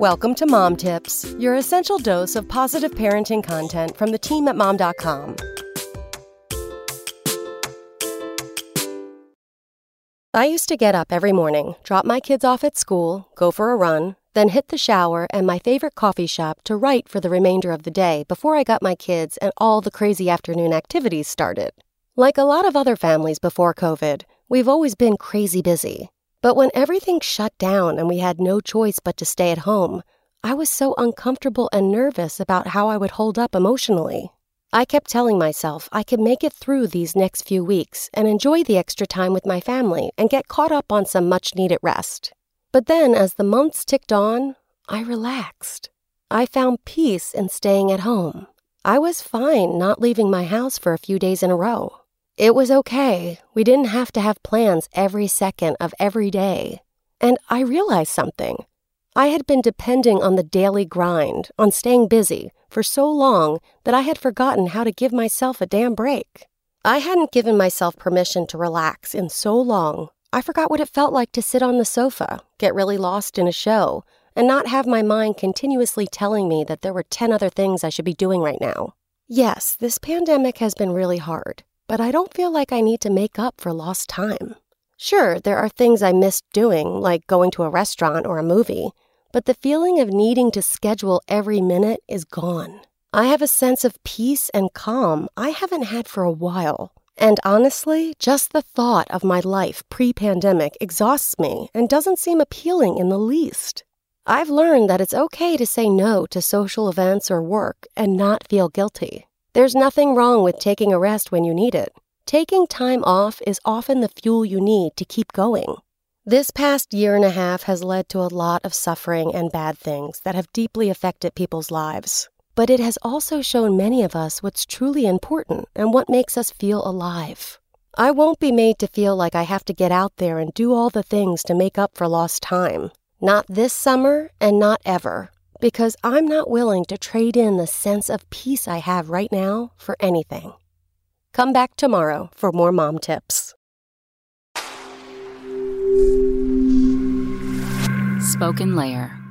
Welcome to Mom Tips, your essential dose of positive parenting content from the team at mom.com. I used to get up every morning, drop my kids off at school, go for a run, then hit the shower and my favorite coffee shop to write for the remainder of the day before I got my kids and all the crazy afternoon activities started. Like a lot of other families before COVID, we've always been crazy busy. But when everything shut down and we had no choice but to stay at home, I was so uncomfortable and nervous about how I would hold up emotionally. I kept telling myself I could make it through these next few weeks and enjoy the extra time with my family and get caught up on some much-needed rest. But then, as the months ticked on, I relaxed. I found peace in staying at home. I was fine not leaving my house for a few days in a row. It was okay. We didn't have to have plans every second of every day. And I realized something. I had been depending on the daily grind, on staying busy, for so long that I had forgotten how to give myself a damn break. I hadn't given myself permission to relax in so long. I forgot what it felt like to sit on the sofa, get really lost in a show, and not have my mind continuously telling me that there were 10 other things I should be doing right now. Yes, this pandemic has been really hard, but I don't feel like I need to make up for lost time. Sure, there are things I missed doing, like going to a restaurant or a movie, but the feeling of needing to schedule every minute is gone. I have a sense of peace and calm I haven't had for a while. And honestly, just the thought of my life pre-pandemic exhausts me and doesn't seem appealing in the least. I've learned that it's okay to say no to social events or work and not feel guilty. There's nothing wrong with taking a rest when you need it. Taking time off is often the fuel you need to keep going. This past year and a half has led to a lot of suffering and bad things that have deeply affected people's lives. But it has also shown many of us what's truly important and what makes us feel alive. I won't be made to feel like I have to get out there and do all the things to make up for lost time. Not this summer and not ever, because I'm not willing to trade in the sense of peace I have right now for anything. Come back tomorrow for more Mom Tips. Spoken Layer.